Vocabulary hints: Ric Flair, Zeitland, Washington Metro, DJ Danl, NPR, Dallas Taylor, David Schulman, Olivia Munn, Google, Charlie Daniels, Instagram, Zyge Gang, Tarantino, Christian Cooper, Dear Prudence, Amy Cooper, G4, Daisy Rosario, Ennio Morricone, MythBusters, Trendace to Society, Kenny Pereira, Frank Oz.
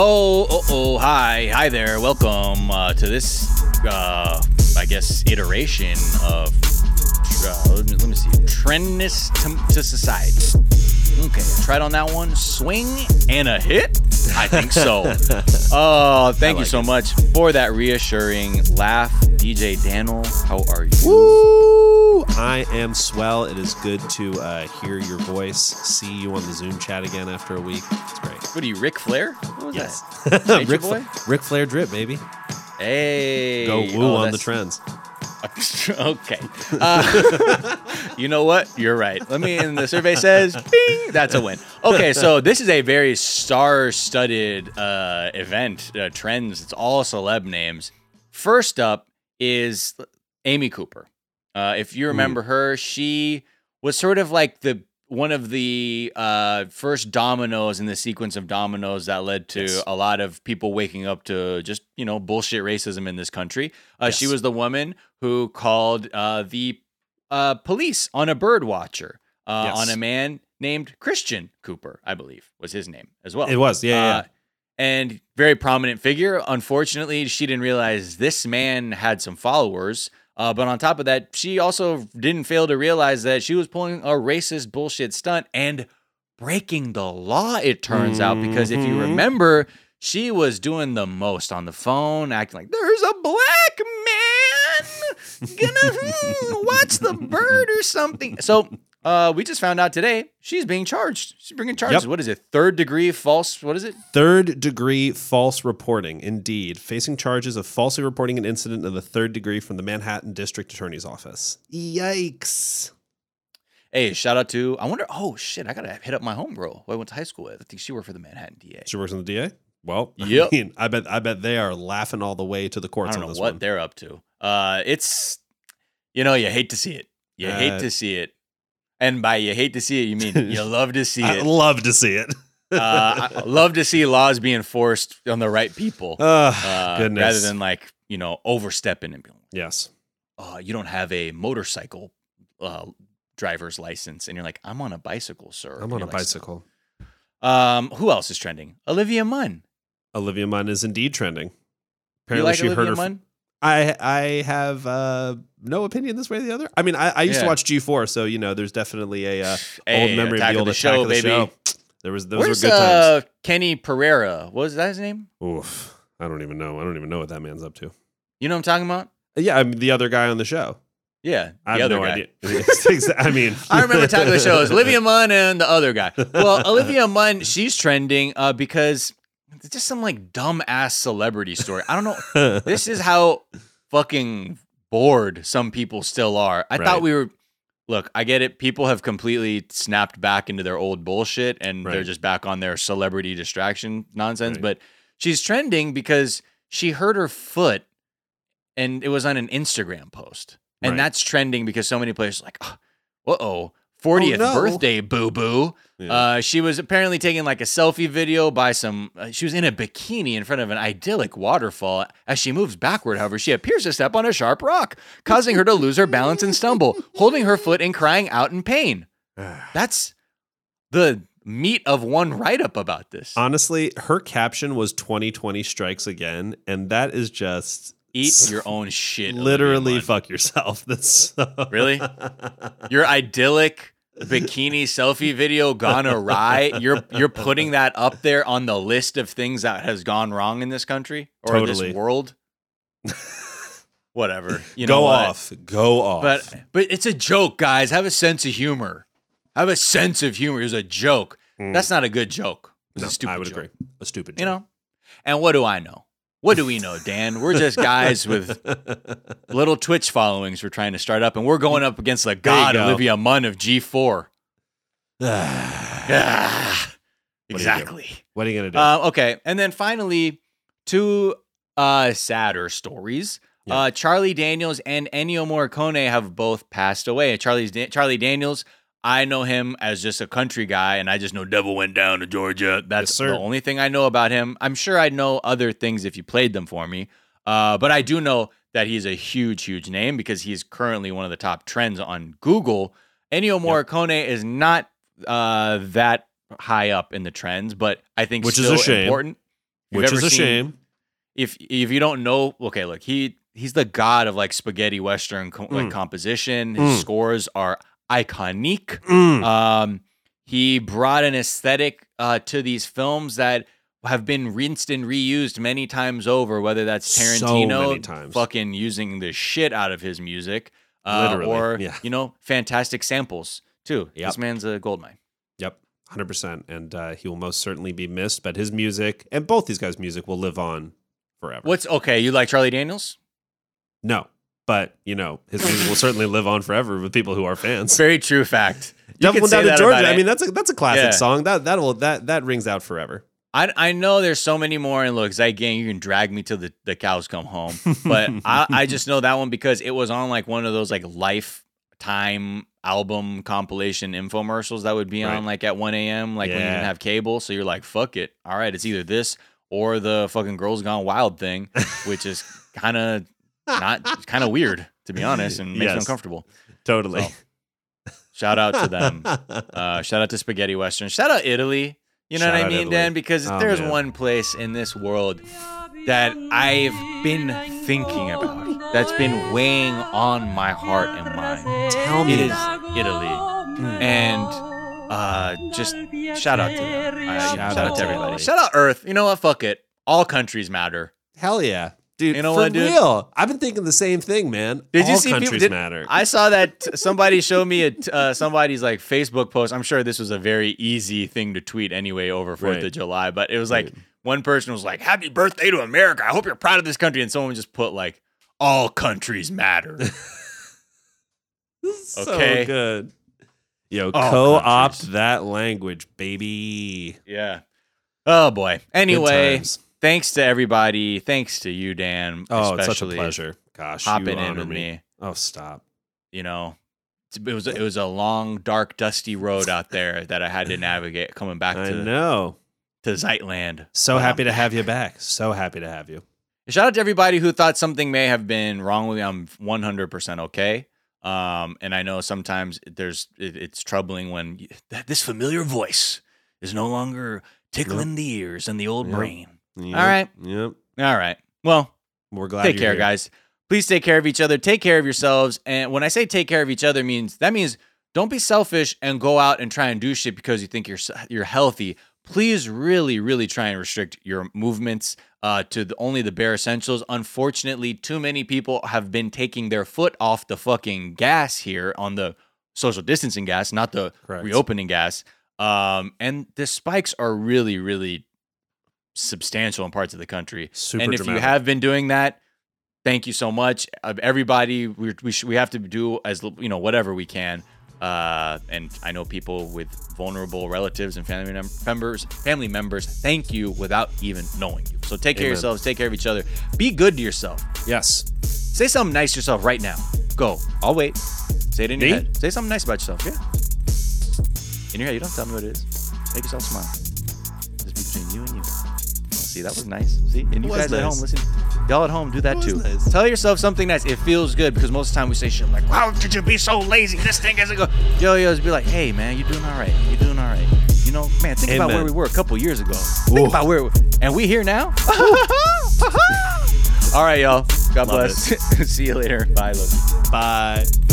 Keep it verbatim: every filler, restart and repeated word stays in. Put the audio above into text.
Oh, oh, oh, hi, hi there, welcome uh, to this, uh, I guess, iteration of, uh, let, me, let me see, Trendness to, to Society. Okay, tried on that one, swing and a hit? I think so. Oh, thank like you so it. much for that reassuring laugh. D J Danl, how are you? Woo! I am swell. It is good to uh, hear your voice, see you on the Zoom chat again after a week. It's great. What are you, Ric Flair? What was yes. that? Ric, Fla- Ric Flair drip, baby. Hey. Go woo oh, on the trends. Okay. Uh, you know what? You're right. Let me, and the survey says, bing, that's a win. Okay, so this is a very star-studded uh, event, uh, trends. It's all celeb names. First up is Amy Cooper. Uh, if you remember mm. her, she was sort of like the one of the uh, first dominoes in the sequence of dominoes that led to yes. a lot of people waking up to just, you know, bullshit racism in this country. Uh, yes. She was the woman who called uh, the uh, police on a bird watcher, uh, yes. on a man named Christian Cooper, I believe, was his name as well. It was, yeah, uh, yeah. And very prominent figure. Unfortunately, she didn't realize this man had some followers. Uh, but on top of that, she also didn't fail to realize that she was pulling a racist bullshit stunt and breaking the law, it turns mm-hmm. out, because if you remember, she was doing the most on the phone, acting like, there's a black man gonna hmm, watch the bird or something. So uh, we just found out today she's being charged. She's bringing charges. Yep. What is it? Third degree false, what is it? Third degree false reporting, indeed. Facing charges of falsely reporting an incident of the third degree from the Manhattan District Attorney's Office. Yikes. Hey, shout out to, I wonder, oh shit, I gotta hit up my homegirl who I went to high school with. I think she worked for the Manhattan D A. She works in the D A? Well, yep. I mean, I bet, I bet they are laughing all the way to the courts on this one. I don't know what one. they're up to. Uh, it's, you know, you hate to see it. You uh, hate to see it. And by you hate to see it, you mean you love to see it. I love to see it. uh, I love to see laws being forced on the right people. Oh, uh, goodness. Rather than like, you know, overstepping and being like, yes. Uh, you don't have a motorcycle uh, driver's license. And you're like, I'm on a bicycle, sir. I'm on a like, bicycle. Um, who else is trending? Olivia Munn. Olivia Munn is indeed trending. Apparently, you like she Olivia heard her. Munn? F- I I have uh, no opinion this way or the other. I mean, I, I used yeah. to watch G four, so you know, there's definitely a uh, hey, old memory of the old Attack of the Show, baby. There was those Where's, were good times. Uh, Kenny Pereira, what was that his name? Oof, I don't even know. I don't even know what that man's up to. You know what I'm talking about? Yeah, I'm the other guy on the show. Yeah, the I have other no guy. idea. I mean, I remember talking the shows. Olivia Munn and the other guy. Well, Olivia Munn, she's trending uh, because it's just some like dumb ass celebrity story. I don't know. This is how fucking bored some people still are. I right. thought we were. Look, I get it. People have completely snapped back into their old bullshit, and right. they're just back on their celebrity distraction nonsense. Right. But she's trending because she hurt her foot, and it was on an Instagram post. And right. that's trending because so many players are like, oh, uh-oh, fortieth oh, no. birthday, boo-boo. Yeah. Uh, she was apparently taking like a selfie video by some, uh, she was in a bikini in front of an idyllic waterfall. As she moves backward, however, she appears to step on a sharp rock, causing her to lose her balance and stumble, holding her foot and crying out in pain. That's the meat of one write-up about this. Honestly, her caption was twenty twenty strikes again, and that is just... Eat your own shit. Literally fuck yourself. That's so... Really? Your idyllic bikini selfie video gone awry. You're you're putting that up there on the list of things that has gone wrong in this country or totally. this world. Whatever. You know Go what? off. Go off. But but it's a joke, guys. Have a sense of humor. Have a sense of humor. It was a joke. Mm. That's not a good joke. It's no, a stupid I would joke. agree. A stupid joke. You know? And what do I know? What do we know, Dan? We're just guys with little Twitch followings we're trying to start up, and we're going up against the god go. Olivia Munn of G four. ah, exactly. What are you going to do? Uh, okay, and then finally, two uh, sadder stories. Yeah. Uh, Charlie Daniels and Ennio Morricone have both passed away. Charlie's da- Charlie Daniels, I know him as just a country guy, and I just know Devil Went Down to Georgia. That's yes, the only thing I know about him. I'm sure I'd know other things if you played them for me. Uh, but I do know that he's a huge, huge name because he's currently one of the top trends on Google. Ennio Morricone yep. is not uh, that high up in the trends, but I think Which still is a shame. important. which is a shame. If if you don't know, okay, look, he he's the god of like spaghetti western co- mm. like composition. His mm. scores are iconic. Mm. Um, he brought an aesthetic uh, to these films that have been rinsed and reused many times over. Whether that's Tarantino so fucking using the shit out of his music, uh, literally, or yeah. you know, fantastic samples too. Yep. This man's a goldmine. Yep. one hundred percent. And uh, he will most certainly be missed, but his music and both these guys' music will live on forever. What's okay? You like Charlie Daniels? No, but you know, his music will certainly live on forever with people who are fans. Very true fact. Devil Down to Georgia. I mean, that's a that's a classic yeah. song. That that'll that that rings out forever. I I know there's so many more, and look, Zyge Gang, you can drag me till the, the cows come home. But I, I just know that one because it was on like one of those like Lifetime album compilation infomercials that would be right. on like at one a.m. like yeah. when you didn't have cable, so you're like, fuck it, all right, it's either this or the fucking Girls Gone Wild thing, which is kind of not kind of weird, to be honest, and makes yes. me uncomfortable. Totally. So, shout out to them. Uh shout out to spaghetti western. Shout out Italy. You know shout what I mean, Italy. Dan, because oh, there's man. one place in this world that I've been thinking about, that's been weighing on my heart and mind. Tell me. It is Italy. Mm. And uh, just shout out to them. Uh, shout, shout out, out to everybody. Italy. Shout out Earth. You know what? Fuck it. All countries matter. Hell yeah. Dude, you know for what, dude? real. I've been thinking the same thing, man. Did All you see countries people, did, matter. I saw that somebody showed me a uh, somebody's like Facebook post. I'm sure this was a very easy thing to tweet anyway over Fourth right. of July, but it was like right. one person was like, "Happy birthday to America! I hope you're proud of this country." And someone just put like, "All countries matter." This is okay. So good. Yo, All co-opt countries. That language, baby. Yeah. Oh boy. Anyway. Thanks to everybody. Thanks to you, Dan. Oh, it's such a pleasure. Gosh, hopping in with me. me. Oh, stop. You know, it was it was a long, dark, dusty road out there that I had to navigate coming back. I to, know to Zeitland. So wow. happy to have you back. So happy to have you. Shout out to everybody who thought something may have been wrong with me. I'm one hundred percent okay. Um, and I know sometimes there's it, it's troubling when you, this familiar voice is no longer tickling yep. the ears and the old yep. brain. Yep, all right. Yep. All right. Well, we're glad. Take care, here. guys. Please take care of each other. Take care of yourselves. And when I say take care of each other, means that means don't be selfish and go out and try and do shit because you think you're you're healthy. Please, really, really try and restrict your movements uh, to the, only the bare essentials. Unfortunately, too many people have been taking their foot off the fucking gas here on the social distancing gas, not the Correct. reopening gas. Um, and the spikes are really, really. substantial in parts of the country. Super and if dramatic. You have been doing that, thank you so much. Everybody, we we, sh- we have to do as you know whatever we can. Uh, and I know people with vulnerable relatives and family mem- members, family members, thank you without even knowing you. So take Amen. care of yourselves. Take care of each other. Be good to yourself. Yes. Say something nice to yourself right now. Go. I'll wait. Say it in Me? your head. Say something nice about yourself. Yeah. In your head. You don't tell me what it is. Make yourself smile. Just be between you and you. See, that was nice. See, and you guys nice. at home, listen, y'all at home, do that, that too. Nice. Tell yourself something nice. It feels good because most of the time we say shit like, "How could you be so lazy? This thing isn't go." Yo, yo, just be like, "Hey, man, you're doing all right. You're doing all right." You know, man, think Amen. about where we were a couple years ago. Think Ooh. about where, we, and we here now. All right, y'all. God Love bless. See you later. Bye, love. Bye.